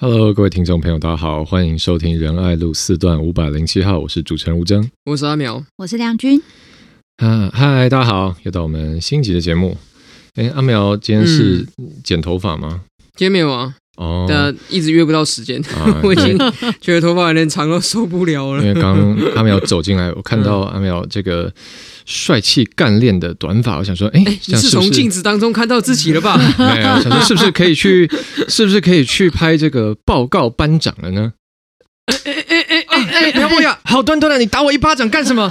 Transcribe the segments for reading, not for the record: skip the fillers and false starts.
Hello， 各位听众朋友，大家好，欢迎收听仁爱路四段507号，我是主持人吴征，我是阿苗，我是梁君。嗨，大家好，又到我们新集的节目。阿苗今天是剪头发吗？今天没有啊，但一直约不到时间，我已经觉得头发有点长都受不了了。因为刚刚阿苗走进来，我看到阿苗这个帅气干练的短发，我想说，你是从镜子当中看到自己了吧？没有，想说是不是可以去，拍这个报告班长了呢？苗博雅，好端端的你打我一巴掌干什么？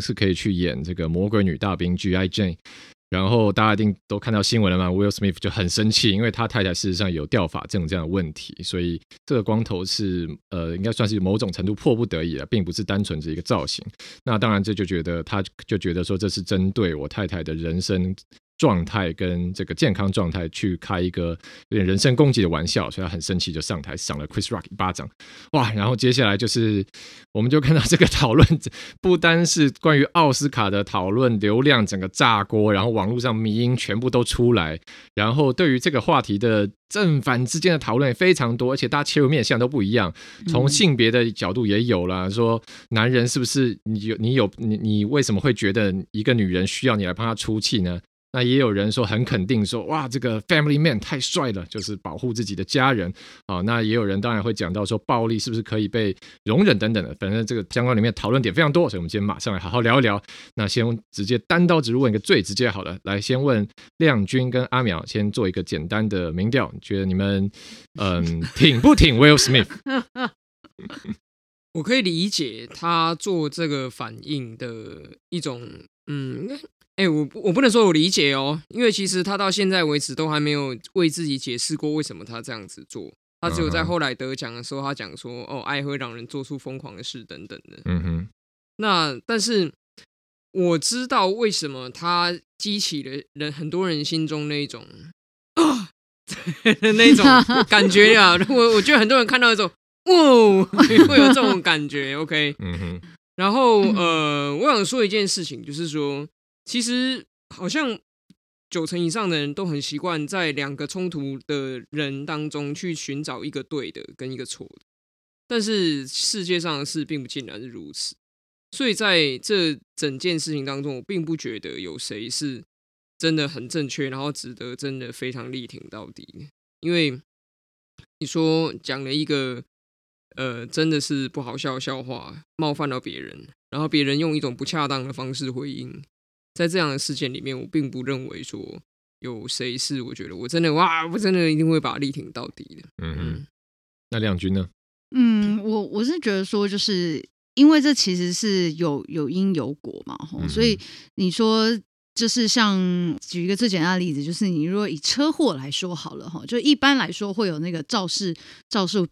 是可以去演这个魔鬼女大兵 GI Jane。然后大家一定都看到新闻了嘛 ，Will Smith 就很生气，因为他太太事实上有掉发症这样的问题，所以这个光头是应该算是某种程度迫不得已了，并不是单纯是一个造型。那当然，他就觉得说这是针对我太太的人生状态跟这个健康状态去开一个有点人身攻击的玩笑，所以他很生气就上台赏了 Chris Rock 一巴掌。哇，然后接下来就是我们就看到这个讨论不单是关于奥斯卡的讨论，流量整个炸锅，然后网络上迷因全部都出来，然后对于这个话题的正反之间的讨论也非常多，而且大家切入面向都不一样，从性别的角度也有啦，说男人是不是你为什么会觉得一个女人需要你来帮她出气呢？那也有人说很肯定说，哇，这个 family man 太帅了，就是保护自己的家人。那也有人当然会讲到说暴力是不是可以被容忍等等的，反正这个相关里面讨论点非常多，所以我们今天马上来好好聊一聊。那先直接单刀直入问一个最直接好了，来先问亮君跟阿苗先做一个简单的民调，你觉得你们挺不挺 Will Smith？ 我可以理解他做这个反应的一种我不能说我理解哦，因为其实他到现在为止都还没有为自己解释过为什么他这样子做，他只有在后来得奖的时候他讲说，爱会让人做出疯狂的事等等的。那但是我知道为什么他激起了很多人心中那一种那一种感觉啊，我觉得很多人看到一种会有这种感觉。 OK， 然后我想说一件事情，就是说其实好像90%以上的人都很习惯在两个冲突的人当中去寻找一个对的跟一个错的，但是世界上的事并不尽然是如此，所以在这整件事情当中，我并不觉得有谁是真的很正确，然后值得真的非常力挺到底。因为你说讲了一个真的是不好笑的笑话，冒犯到别人，然后别人用一种不恰当的方式回应，在这样的事件里面，我并不认为说有谁是我觉得我真的一定会把力挺到底的。那亮君呢？我是觉得说，就是因为这其实是有因有果嘛，所以你说就是像举一个最简单的例子，就是你如果以车祸来说好了，就一般来说会有那个肇事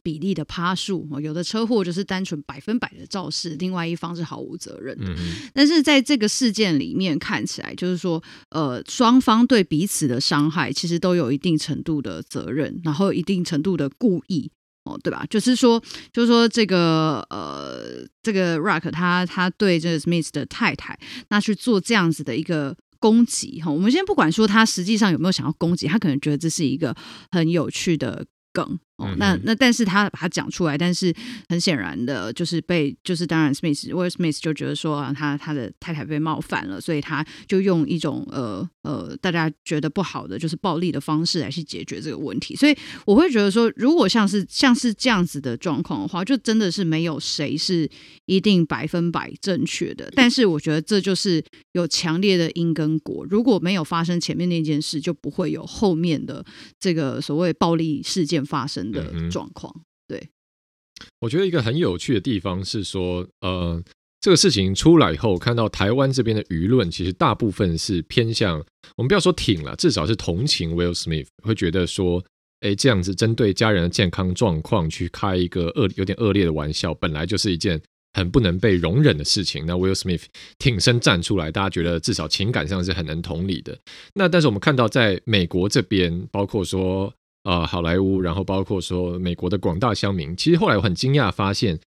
比例的趴数，有的车祸就是单纯100%的肇事，另外一方是毫无责任的。但是在这个事件里面看起来就是说双方对彼此的伤害其实都有一定程度的责任，然后一定程度的故意，对吧？就是说这个 Rock 他对这个 Smith 的太太那去做这样子的一个攻击，我们先不管说他实际上有没有想要攻击，他可能觉得这是一个很有趣的梗，那但是他把它讲出来，但是很显然的就是当然 Will Smith 就觉得说他的太太被冒犯了，所以他就用一种大家觉得不好的就是暴力的方式来去解决这个问题。所以我会觉得说，如果像是这样子的状况的话，就真的是没有谁是一定100%正确的，但是我觉得这就是有强烈的因跟果，如果没有发生前面那件事，就不会有后面的这个所谓暴力事件发生的状况。对，我觉得一个很有趣的地方是说，这个事情出来以后，看到台湾这边的舆论其实大部分是偏向，我们不要说挺了，至少是同情 Will Smith， 会觉得说这样子针对家人的健康状况去开一个有点恶劣的玩笑，本来就是一件很不能被容忍的事情。那 Will Smith 挺身站出来，大家觉得至少情感上是很能同理的。那但是我们看到在美国这边，包括说好莱坞，然后包括说美国的广大乡民，其实后来我很惊讶发现，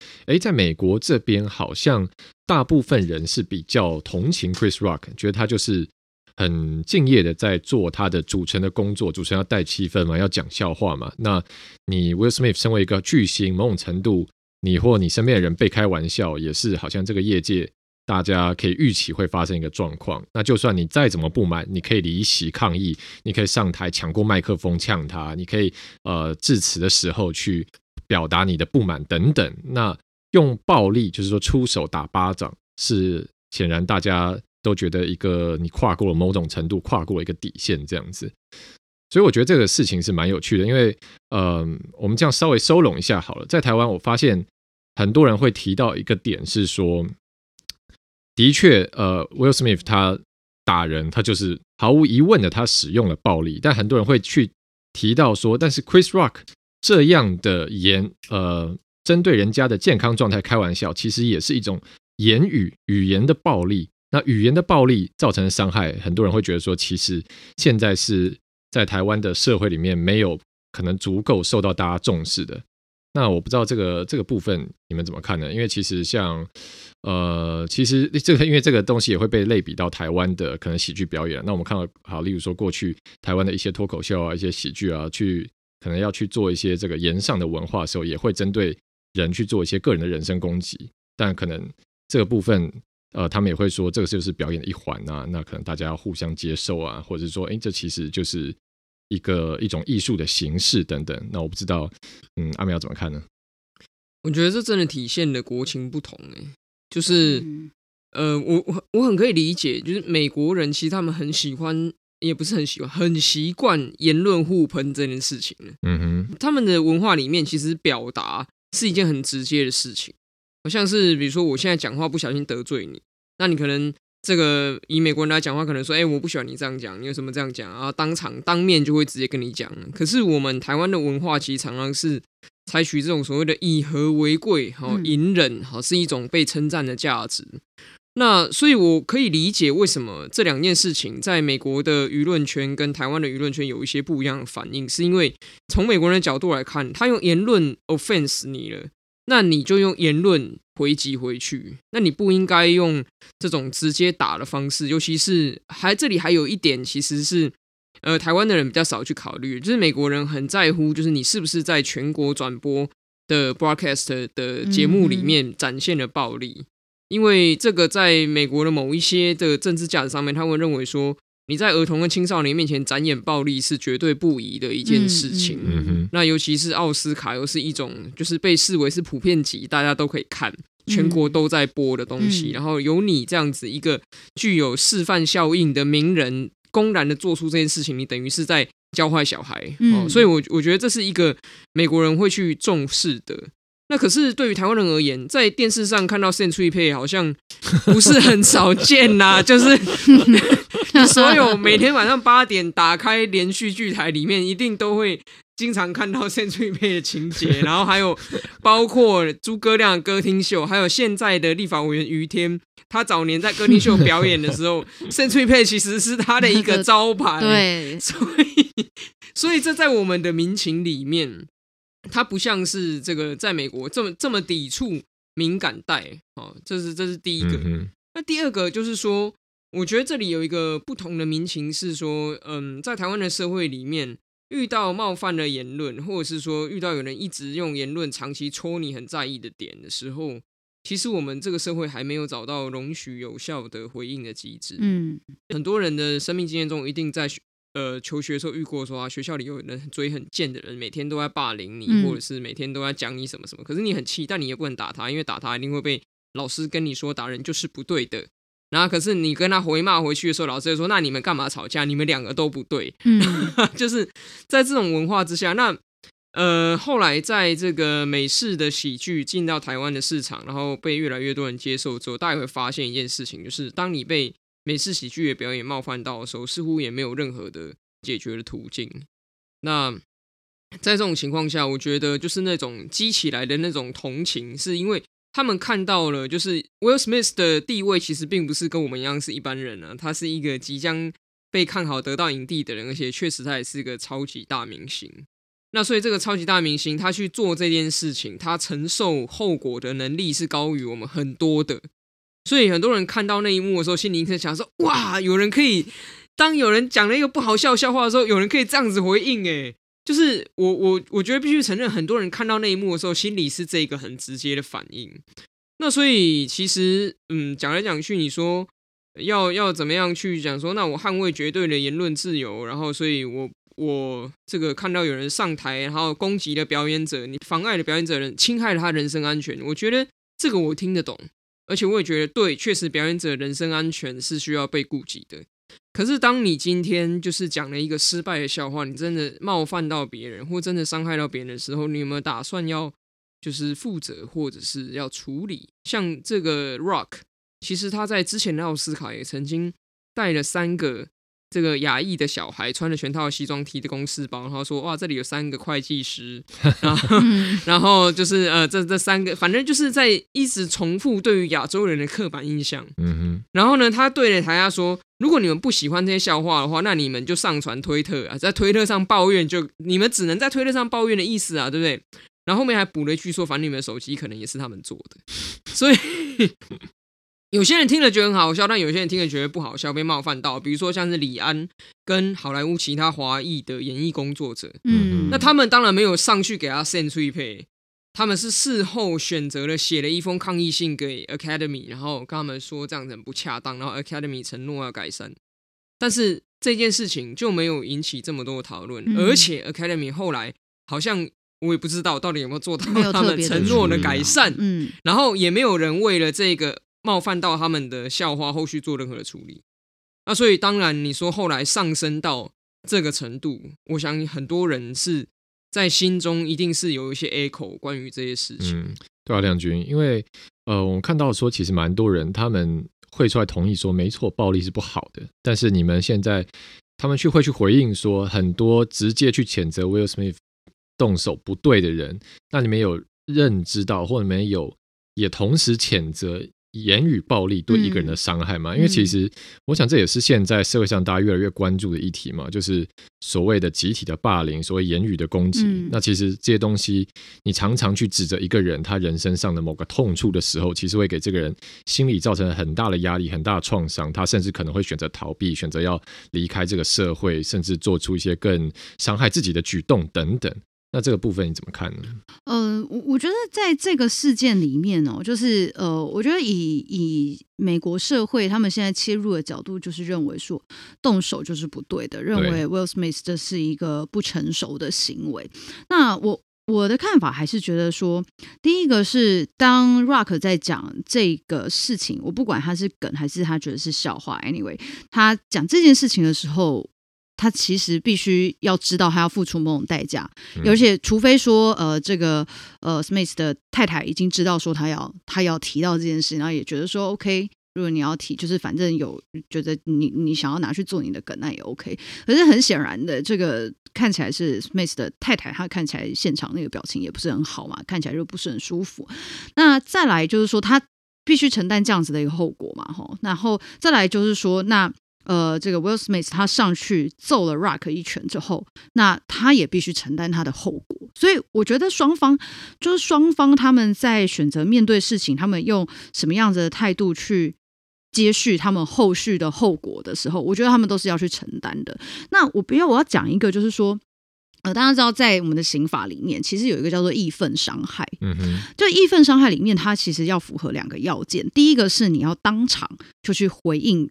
在美国这边好像大部分人是比较同情 Chris Rock， 觉得他就是很敬业的在做他的主持人的工作，主持人要带气氛嘛，要讲笑话嘛。那你 Will Smith 身为一个巨星，某种程度你或你身边的人被开玩笑，也是好像这个业界大家可以预期会发生一个状况。那就算你再怎么不满，你可以离席抗议，你可以上台抢过麦克风呛他，你可以致辞的时候去表达你的不满等等。那用暴力，就是说出手打巴掌，是显然大家都觉得一个你跨过了某种程度，跨过了一个底线这样子。所以我觉得这个事情是蛮有趣的，因为我们这样稍微收拢一下好了。在台湾我发现很多人会提到一个点是说，的确Will Smith 他打人，他就是毫无疑问的他使用了暴力，但很多人会去提到说，但是 Chris Rock 这样的针对人家的健康状态开玩笑，其实也是一种语言的暴力。那语言的暴力造成的伤害，很多人会觉得说，其实现在是在台湾的社会里面没有可能足够受到大家重视的。那我不知道这个部分你们怎么看呢？因为其实像其实这个因为这个东西也会被类比到台湾的可能喜剧表演。那我们看到好，例如说过去台湾的一些脱口秀啊，一些喜剧啊，可能要去做一些这个言上的文化的时候，也会针对人去做一些个人的人身攻击。但可能这个部分他们也会说这个就是表演的一环啊，那可能大家要互相接受啊，或者是说这其实就是一种艺术的形式等等。那我不知道阿美要怎么看呢？我觉得这真的体现了国情不同就是我很可以理解，就是美国人其实他们很习惯言论互喷这件事情他们的文化里面其实表达是一件很直接的事情，好像是比如说我现在讲话不小心得罪你，那你可能这个以美国人来讲话，可能说我不喜欢你这样讲，你有什么这样讲啊？当场当面就会直接跟你讲。可是我们台湾的文化其实常常是采取这种所谓的以和为贵隐忍是一种被称赞的价值。那所以我可以理解为什么这两件事情在美国的舆论圈跟台湾的舆论圈有一些不一样的反应，是因为从美国人的角度来看，他用言论 offense 你了，那你就用言论回击回去，那你不应该用这种直接打的方式。尤其是这里还有一点其实是台湾的人比较少去考虑，就是美国人很在乎就是你是不是在全国转播的 broadcast 的节目里面展现了暴力因为这个在美国的某一些的政治价值上面，他会认为说你在儿童跟青少年面前展演暴力是绝对不宜的一件事情那尤其是奥斯卡又是一种就是被视为是普遍级，大家都可以看，全国都在播的东西然后由你这样子一个具有示范效应的名人公然的做出这件事情，你等于是在教坏小孩所以我觉得这是一个美国人会去重视的。那可是对于台湾人而言，在电视上看到 Century Pay 好像不是很少见啦就是所有每天晚上8点打开连续剧台里面一定都会经常看到 Century Pay 的情节，然后还有包括诸葛亮的歌厅秀，还有现在的立法委员于天，他早年在歌厅秀表演的时候Century Pay 其实是他的一个招牌对，所以这在我们的民情里面，它不像是这个在美国这么抵触敏感带这是第一个那第二个就是说，我觉得这里有一个不同的民情是说在台湾的社会里面，遇到冒犯的言论，或者是说遇到有人一直用言论长期戳你很在意的点的时候，其实我们这个社会还没有找到容许有效的回应的机制很多人的生命经验中一定在求学的时候遇过说学校里有人追很贱的人，每天都在霸凌你或者是每天都在讲你什么什么，可是你很气，但你也不能打他，因为打他一定会被老师跟你说打人就是不对的。然后可是你跟他回骂回去的时候，老师就说那你们干嘛吵架，你们两个都不对就是在这种文化之下，那后来在这个美式的喜剧进到台湾的市场，然后被越来越多人接受之后，大家会发现一件事情，就是当你被美式喜剧的表演冒犯到的时候，似乎也没有任何的解决的途径。那在这种情况下，我觉得就是那种激起来的那种同情，是因为他们看到了就是 Will Smith 的地位其实并不是跟我们一样是一般人啊，他是一个即将被看好得到影帝的人，而且确实他也是个超级大明星。那所以这个超级大明星他去做这件事情，他承受后果的能力是高于我们很多的，所以很多人看到那一幕的时候，心里可能想说，哇，有人可以当有人讲了一个不好笑笑话的时候，有人可以这样子回应耶。就是我觉得必须承认，很多人看到那一幕的时候，心里是这个很直接的反应。那所以其实讲来讲去，你说要怎么样去讲说，那我捍卫绝对的言论自由，然后所以我这个看到有人上台，然后攻击了表演者，你妨碍了表演者人，侵害了他人身安全，我觉得这个我听得懂，而且我也觉得对，确实表演者人身安全是需要被顾及的。可是当你今天就是讲了一个失败的笑话，你真的冒犯到别人或真的伤害到别人的时候，你有没有打算要就是负责或者是要处理？像这个 Rock 其实他在之前的奥斯卡也曾经带了3个这个亚裔的小孩，穿着全套西装，提着公事包，然后说，哇，这里有3个会计师然后就是这3个，反正就是在一直重复对于亚洲人的刻板印象。然后呢，他对着台下说，如果你们不喜欢这些笑话的话，那你们就上传推特啊，在推特上抱怨，就你们只能在推特上抱怨的意思啊，对不对？然后后面还补了一句说，反正你们的手机可能也是他们做的。所以有些人听了觉得很好笑，但有些人听了觉得不好笑，被冒犯到。比如说像是李安跟好莱坞其他华裔的演艺工作者，那他们当然没有上去给他 send 出一配，他们是事后选择了写了一封抗议信给 Academy， 然后跟他们说这样子很不恰当，然后 Academy 承诺要改善。但是这件事情就没有引起这么多的讨论，而且 Academy 后来好像我也不知道到底有没有做到他们承诺的改善，然后也没有人为了这个冒犯到他们的笑话后续做任何的处理。那所以当然你说后来上升到这个程度，我想很多人是在心中一定是有一些 echo 关于这些事情。对啊，亮君，因为我们看到说其实蛮多人他们会出来同意说，没错，暴力是不好的，但是你们现在他们会去回应说，很多直接去谴责 Will Smith 动手不对的人，那你们有认知到，或者你们有也同时谴责言语暴力对一个人的伤害吗？因为其实我想这也是现在社会上大家越来越关注的议题嘛，就是所谓的集体的霸凌，所谓言语的攻击。那其实这些东西你常常去指责一个人他人身上的某个痛处的时候，其实会给这个人心理造成很大的压力，很大的创伤，他甚至可能会选择逃避，选择要离开这个社会，甚至做出一些更伤害自己的举动等等。那这个部分你怎么看呢？我觉得在这个事件里面哦，就是我觉得以美国社会他们现在切入的角度，就是认为说动手就是不对的，认为 Will Smith 这是一个不成熟的行为。那我的看法还是觉得说，第一个是当 Rock 在讲这个事情，我不管他是梗还是他觉得是笑话 ，anyway， 他讲这件事情的时候，他其实必须要知道他要付出某种代价，而且除非说这个Smith 的太太已经知道说他要提到这件事，然后也觉得说 OK， 如果你要提，就是反正有觉得你想要拿去做你的梗，那也 OK。 可是很显然的，这个看起来是 Smith 的太太，她看起来现场那个表情也不是很好嘛，看起来就不是很舒服。那再来就是说他必须承担这样子的一个后果嘛，然后再来就是说那这个 Will Smith 他上去揍了 Rock 一拳之后，那他也必须承担他的后果。所以我觉得双方他们在选择面对事情，他们用什么样子的态度去接续他们后续的后果的时候，我觉得他们都是要去承担的。那我要讲一个，就是说大家知道在我们的刑法里面其实有一个叫做义愤伤害。就义愤伤害里面，它其实要符合2个要件。第一个是你要当场就去回应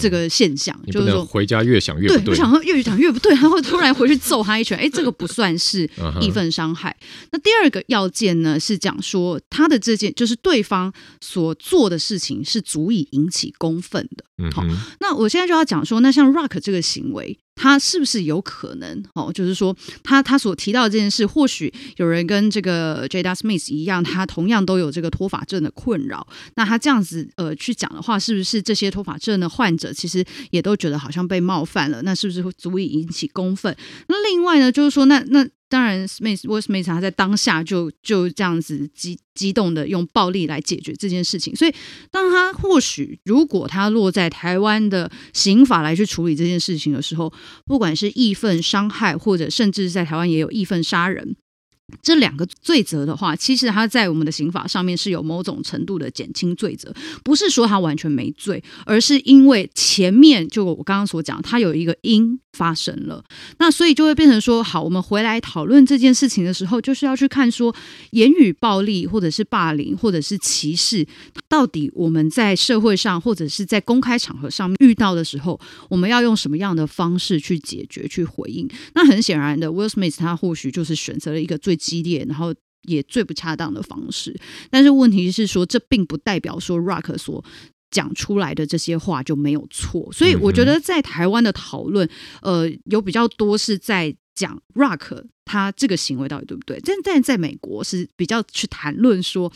这个现象，你不能回家越想越不对，就是说，越想越不对，然后突然回去揍他一拳，这个不算是义愤伤害。那第2个要件呢，是讲说他的这件就是对方所做的事情是足以引起公愤的。好，那我现在就要讲说，那像 Rock 这个行为，他是不是有可能就是说他所提到的这件事，或许有人跟这个 Jada Smith 一样，他同样都有这个脱发症的困扰，那他这样子去讲的话，是不是这些脱发症的患者其实也都觉得好像被冒犯了，那是不是足以引起公愤？那另外呢，就是说那当然 Will Smith 他在当下就这样子激动的用暴力来解决这件事情，所以当他或许如果他落在台湾的刑法来去处理这件事情的时候，不管是义愤伤害或者甚至在台湾也有义愤杀人这两个罪责的话，其实他在我们的刑法上面是有某种程度的减轻罪责，不是说他完全没罪，而是因为前面就我刚刚所讲他有一个因发生了，那所以就会变成说，好，我们回来讨论这件事情的时候，就是要去看说言语暴力或者是霸凌或者是歧视，到底我们在社会上或者是在公开场合上面遇到的时候，我们要用什么样的方式去解决去回应。那很显然的 Will Smith 他或许就是选择了一个最激烈然后也最不恰当的方式，但是问题是说这并不代表说 Rock 所讲出来的这些话就没有错，所以我觉得在台湾的讨论有比较多是在讲 Rock 他这个行为到底对不对，但在美国是比较去谈论说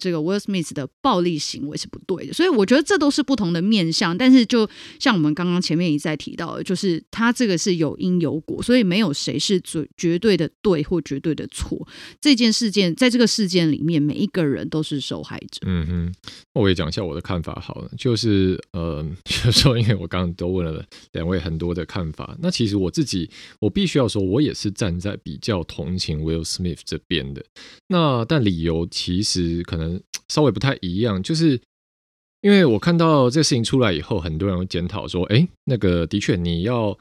这个 Will Smith 的暴力行为是不对的，所以我觉得这都是不同的面向，但是就像我们刚刚前面一再提到的，就是他这个是有因有果，所以没有谁是绝对的对或绝对的错，这件事件在这个事件里面每一个人都是受害者。嗯哼，我也讲一下我的看法好了，就是因为我刚刚都问了两位很多的看法，那其实我自己我必须要说我也是站在比较同情 Will Smith 这边的，那但理由其实可能稍微不太一样，就是因为我看到这个事情出来以后，很多人会检讨说，那个的确你要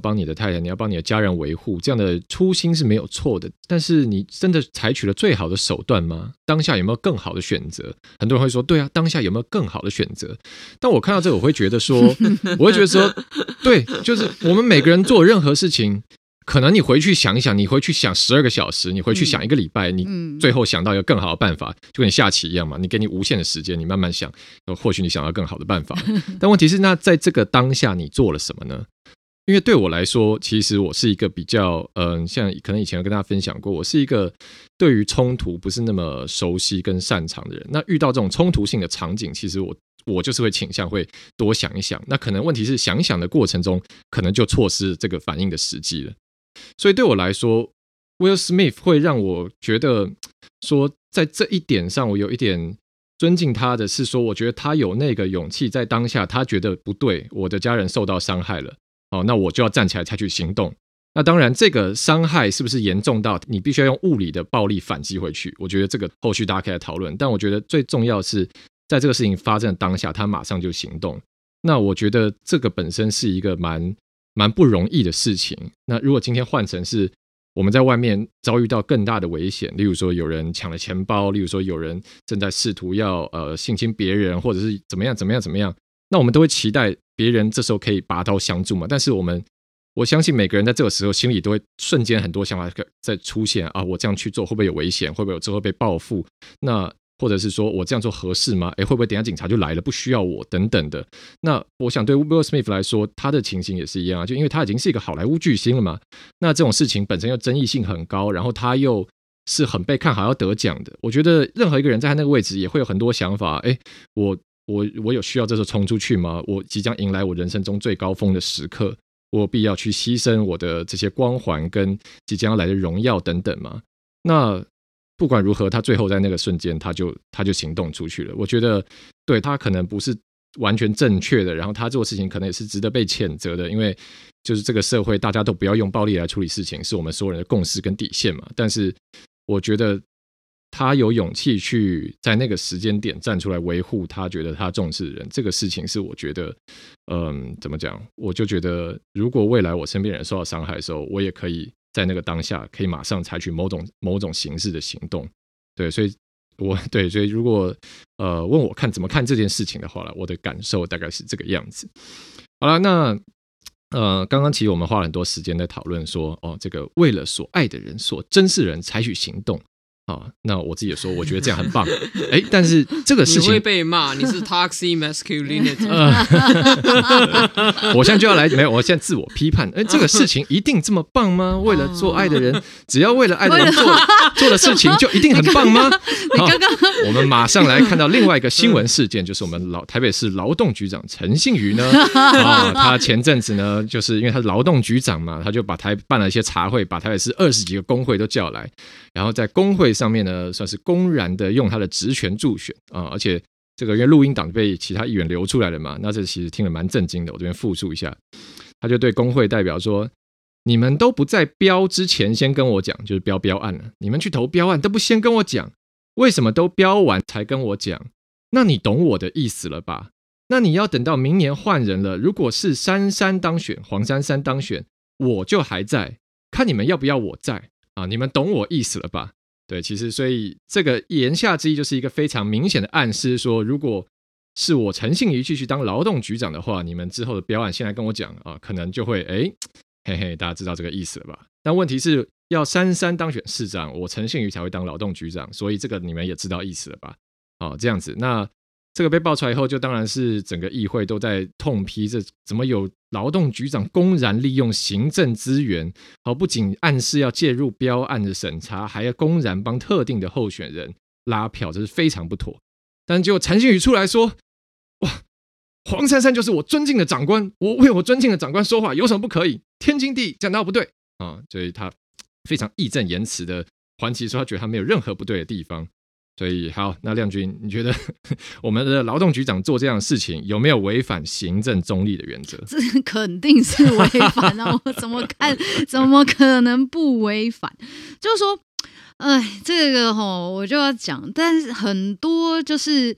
帮你的太太，你要帮你的家人维护，这样的初心是没有错的，但是你真的采取了最好的手段吗？当下有没有更好的选择？很多人会说，对啊，当下有没有更好的选择？但我看到这个，我会觉得说，对，就是我们每个人做任何事情。可能你回去想一想，你回去想12个小时，你回去想1个礼拜，你最后想到一个更好的办法，就跟你下棋一样嘛，你给你无限的时间，你慢慢想，或许你想到更好的办法。但问题是，那在这个当下你做了什么呢？因为对我来说，其实我是一个比较像可能以前跟大家分享过，我是一个对于冲突不是那么熟悉跟擅长的人，那遇到这种冲突性的场景，其实我就是会倾向会多想一想，那可能问题是想一想的过程中可能就错失这个反应的时机了。所以对我来说 Will Smith 会让我觉得说在这一点上我有一点尊敬他的是说，我觉得他有那个勇气在当下他觉得不对，我的家人受到伤害了，那我就要站起来采取行动，那当然这个伤害是不是严重到你必须要用物理的暴力反击回去，我觉得这个后续大家可以来讨论，但我觉得最重要是在这个事情发生的当下他马上就行动，那我觉得这个本身是一个蛮不容易的事情。那如果今天换成是我们在外面遭遇到更大的危险，例如说有人抢了钱包，例如说有人正在试图要性侵别人，或者是怎么样，那我们都会期待别人这时候可以拔刀相助嘛。但是我相信每个人在这个时候心里都会瞬间很多想法在出现啊，我这样去做会不会有危险，会不会有之后被报复，那或者是说我这样做合适吗？会不会等一下警察就来了，不需要我等等的。那我想对 Will Smith 来说，他的情形也是一样，就因为他已经是一个好莱坞巨星了嘛，那这种事情本身又争议性很高，然后他又是很被看好要得奖的，我觉得任何一个人在他那个位置也会有很多想法，我有需要这时候冲出去吗？我即将迎来我人生中最高峰的时刻，我必要去牺牲我的这些光环跟即将要来的荣耀等等吗？那不管如何，他最后在那个瞬间他就行动出去了。我觉得对他可能不是完全正确的，然后他做事情可能也是值得被谴责的，因为就是这个社会大家都不要用暴力来处理事情，是我们所有人的共识跟底线嘛。但是我觉得他有勇气去在那个时间点站出来维护他觉得他重视的人，这个事情是我觉得怎么讲，我就觉得如果未来我身边人受到伤害的时候，我也可以在那个当下可以马上采取某种形式的行动。对，所以如果问我看怎么看这件事情的话，我的感受大概是这个样子。好了，那刚刚其实我们花了很多时间在讨论说，这个为了所爱的人所珍视人采取行动，好，那我自己也说我觉得这样很棒哎，但是这个事情你会被骂你是 toxic masculinity、我现在就要来没有我现在自我批判哎，这个事情一定这么棒吗？为了做爱的人只要为了爱的人 做的事情就一定很棒吗？好，我们马上来看到另外一个新闻事件，就是我们台北市劳动局长陈信瑜呢、他前阵子呢就是因为他是劳动局长嘛，他就办了一些茶会，把台北市20几个工会都叫来，然后在工会上面呢算是公然的用他的职权助选、而且这个因为录音档被其他议员流出来了嘛，那这其实听了蛮震惊的，我这边复述一下，他就对工会代表说，你们都不在标之前先跟我讲，就是标案了，你们去投标案都不先跟我讲，为什么都标完才跟我讲？那你懂我的意思了吧？那你要等到明年换人了，如果是珊珊当选，黄珊珊当选，我就还在，看你们要不要我在啊，你们懂我意思了吧？对，其实所以这个言下之意就是一个非常明显的暗示说，如果是我陈信仪继续当劳动局长的话，你们之后的标案现在跟我讲啊，可能就会哎，嘿嘿，大家知道这个意思了吧？但问题是要珊珊当选市长，我陈信仪才会当劳动局长，所以这个你们也知道意思了吧？好，这样子，那这个被爆出来以后，就当然是整个议会都在痛批，这怎么有劳动局长公然利用行政资源，好，不仅暗示要介入标案的审查，还要公然帮特定的候选人拉票，这是非常不妥。但结果陈信宇出来说，哇，黄珊珊就是我尊敬的长官，我为我尊敬的长官说话，有什么不可以？天经地义，讲到不对啊，所以他非常义正言辞的还击说，他觉得他没有任何不对的地方。所以好，那亮君你觉得我们的劳动局长做这样的事情有没有违反行政中立的原则？这肯定是违反啊我怎么看怎么可能不违反？就是说哎，这个我就要讲，但是很多就是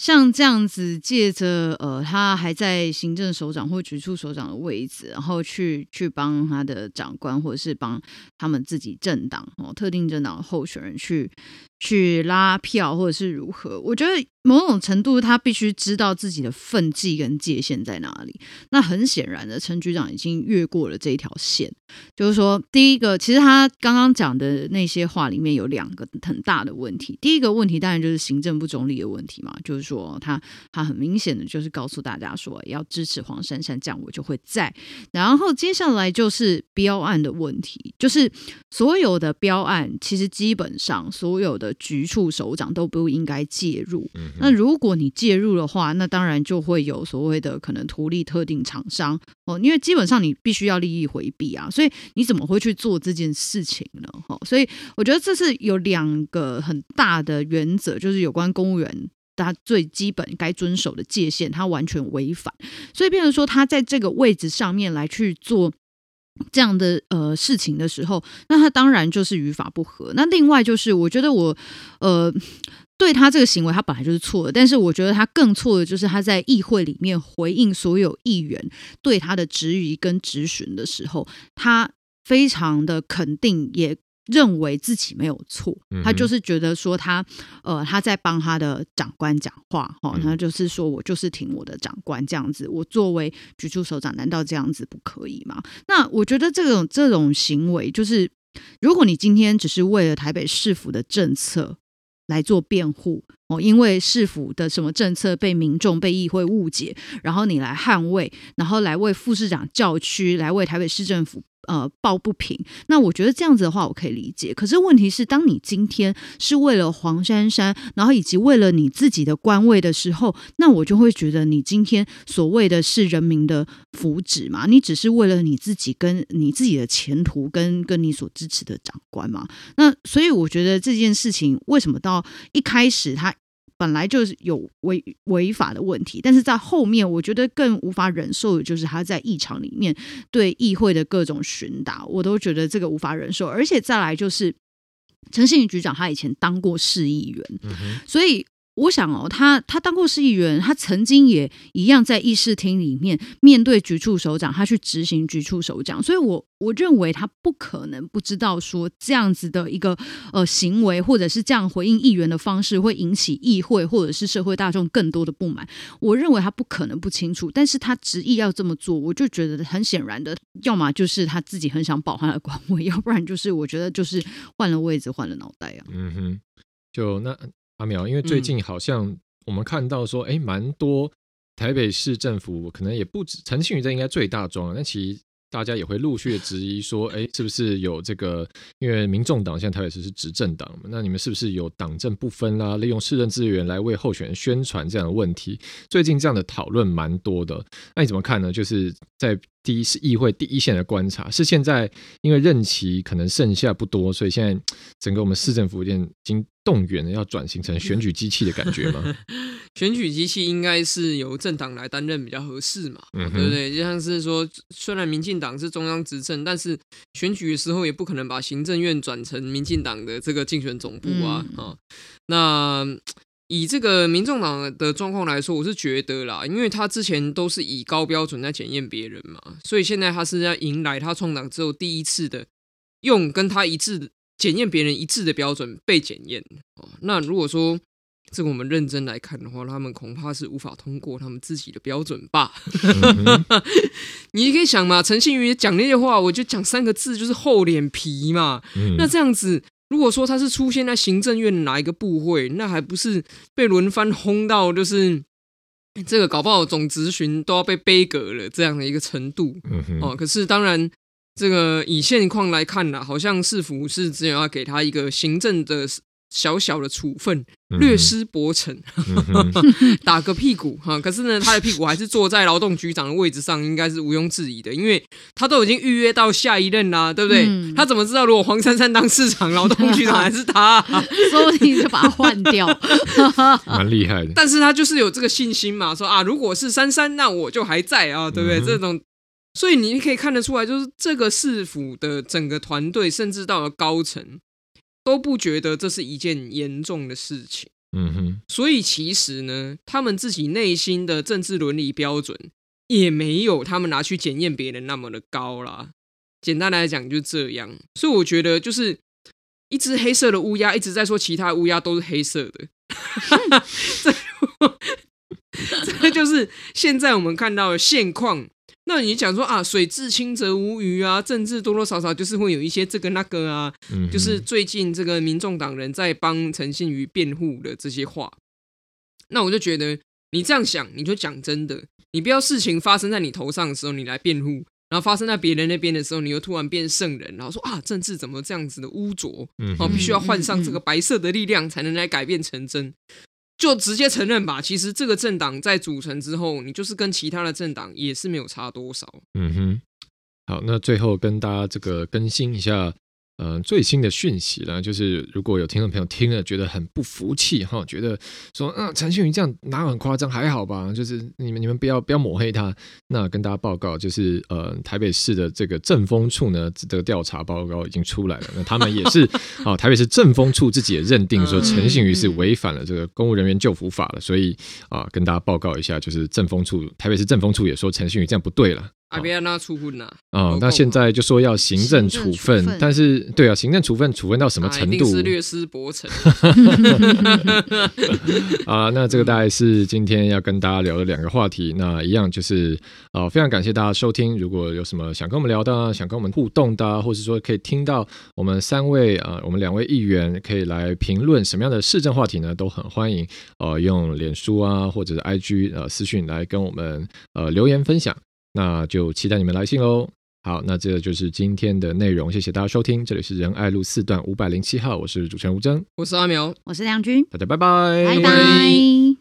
像这样子借着他还在行政首长或局处首长的位置，然后去帮他的长官或者是帮他们自己政党特定政党的候选人去拉票或者是如何，我觉得某种程度他必须知道自己的分际跟界限在哪里。那很显然的，陈局长已经越过了这一条线。就是说，第一个，其实他刚刚讲的那些话里面有2个很大的问题。第一个问题当然就是行政不中立的问题嘛，就是说他很明显的就是告诉大家说要支持黄珊珊，这样我就会在。然后接下来就是标案的问题，就是所有的标案其实基本上所有的局处首长都不应该介入。那如果你介入的话，那当然就会有所谓的可能图利特定厂商，因为基本上你必须要利益回避啊，所以你怎么会去做这件事情呢？所以我觉得这是有2个很大的原则，就是有关公务员他最基本该遵守的界限，他完全违反，所以变成说他在这个位置上面来去做这样的事情的时候，那他当然就是于法不合。那另外就是我觉得我对他这个行为他本来就是错的，但是我觉得他更错的就是他在议会里面回应所有议员对他的质疑跟质询的时候，他非常的肯定，也认为自己没有错，他就是觉得说他在帮他的长官讲话，他就是说我就是挺我的长官这样子，我作为局处首长难道这样子不可以吗？那我觉得这种行为，就是如果你今天只是为了台北市府的政策来做辩护，因为市府的什么政策被民众被议会误解，然后你来捍卫，然后来为副市长叫屈，来为台北市政府抱不平，那我觉得这样子的话我可以理解。可是问题是，当你今天是为了黄珊珊，然后以及为了你自己的官位的时候，那我就会觉得你今天所谓的是人民的福祉嘛，你只是为了你自己跟你自己的前途跟你所支持的长官嘛。那所以我觉得这件事情为什么到一开始他本来就是有违法的问题，但是在后面我觉得更无法忍受的就是他在议场里面对议会的各种询答，我都觉得这个无法忍受。而且再来就是陈信仪局长他以前当过市议员，所以我想哦，他当过市议员，他曾经也一样在议事厅里面面对局处首长，他去执行局处首长，所以我认为他不可能不知道说这样子的一个行为，或者是这样回应议员的方式会引起议会或者是社会大众更多的不满，我认为他不可能不清楚，但是他执意要这么做，我就觉得很显然的，要么就是他自己很想保他的官位，要不然就是我觉得就是换了位置换了脑袋啊。嗯哼，就那阿苗，因为最近好像我们看到说蛮多台北市政府可能也不止陈信宇这应该最大宗，但其实大家也会陆续质疑说是不是有这个，因为民众党现在台北市是执政党，那你们是不是有党政不分啦，利用市政资源来为候选人宣传这样的问题，最近这样的讨论蛮多的。那你怎么看呢？就是在议会第一线的观察，是现在因为任期可能剩下不多，所以现在整个我们市政府有点已经动员了，要转型成选举机器的感觉吗？选举机器应该是由政党来担任比较合适嘛，对不对？就像是说，虽然民进党是中央执政，但是选举的时候也不可能把行政院转成民进党的这个竞选总部啊。那以这个民众党的状况来说，我是觉得啦，因为他之前都是以高标准在检验别人嘛，所以现在他是要迎来他创党之后第一次的用跟他一致检验别人一致的标准被检验。那如果说这个我们认真来看的话，他们恐怕是无法通过他们自己的标准吧。你可以想嘛，陈信宇讲那些话，我就讲3个字，就是厚脸皮嘛。那这样子，如果说他是出现在行政院哪一个部会，那还不是被轮番轰到，就是这个搞不好总质询都要被杯葛了这样的一个程度。可是当然这个以现况来看啦，好像市府是只有要给他一个行政的小小的处分，略施薄惩，打个屁股哈。可是呢，他的屁股还是坐在劳动局长的位置上，应该是毋庸置疑的，因为他都已经预约到下一任啦，对不对？他怎么知道如果黄珊珊当市长，劳动局长还是他所以你就把他换掉，蛮厉害的。但是他就是有这个信心嘛，说啊，如果是珊珊，那我就还在啊，对不对？这种。所以你可以看得出来，就是这个市府的整个团队，甚至到了高层，都不觉得这是一件严重的事情。所以其实呢，他们自己内心的政治伦理标准也没有他们拿去检验别人那么的高啦。简单来讲就这样。所以我觉得就是一只黑色的乌鸦一直在说其他乌鸦都是黑色的。这就是现在我们看到的现况。那你讲说啊，水至清则无鱼啊，政治多多少少就是会有一些这个那个啊，就是最近这个民众党人在帮陈信宇辩护的这些话，那我就觉得你这样想，你就讲真的，你不要事情发生在你头上的时候你来辩护，然后发生在别人那边的时候，你又突然变圣人，然后说啊，政治怎么这样子的污浊，必须要换上这个白色的力量才能来改变成真。就直接承认吧，其实这个政党在组成之后，你就是跟其他的政党也是没有差多少。好，那最后跟大家这个更新一下最新的讯息啦，就是如果有听众朋友听了觉得很不服气哈，觉得说陈信宇这样哪很夸张，还好吧，就是你们不要抹黑他。那跟大家报告，就是台北市的这个政风处呢，这个调查报告已经出来了，那他们也是台北市政风处自己也认定说陈信宇是违反了这个公务人员就服法了，所以跟大家报告一下，就是政风处台北市政风处也说陈信宇这样不对了。啊，不要让他处分啦！那现在就说要行政处分，但是对啊，行政处分到什么程度？一定是略施薄惩。那这个大概是今天要跟大家聊的2个话题。那一样就是非常感谢大家收听。如果有什么想跟我们聊的，想跟我们互动的，或是说可以听到我们3位我们2位议员可以来评论什么样的市政话题呢？都很欢迎用脸书啊，或者是 IG 私讯来跟我们留言分享。那就期待你们来信喽。好，那这就是今天的内容，谢谢大家收听，这里是仁爱路4段507号，我是主持人吴峥，我是阿苗，我是梁君，大家拜拜，拜拜。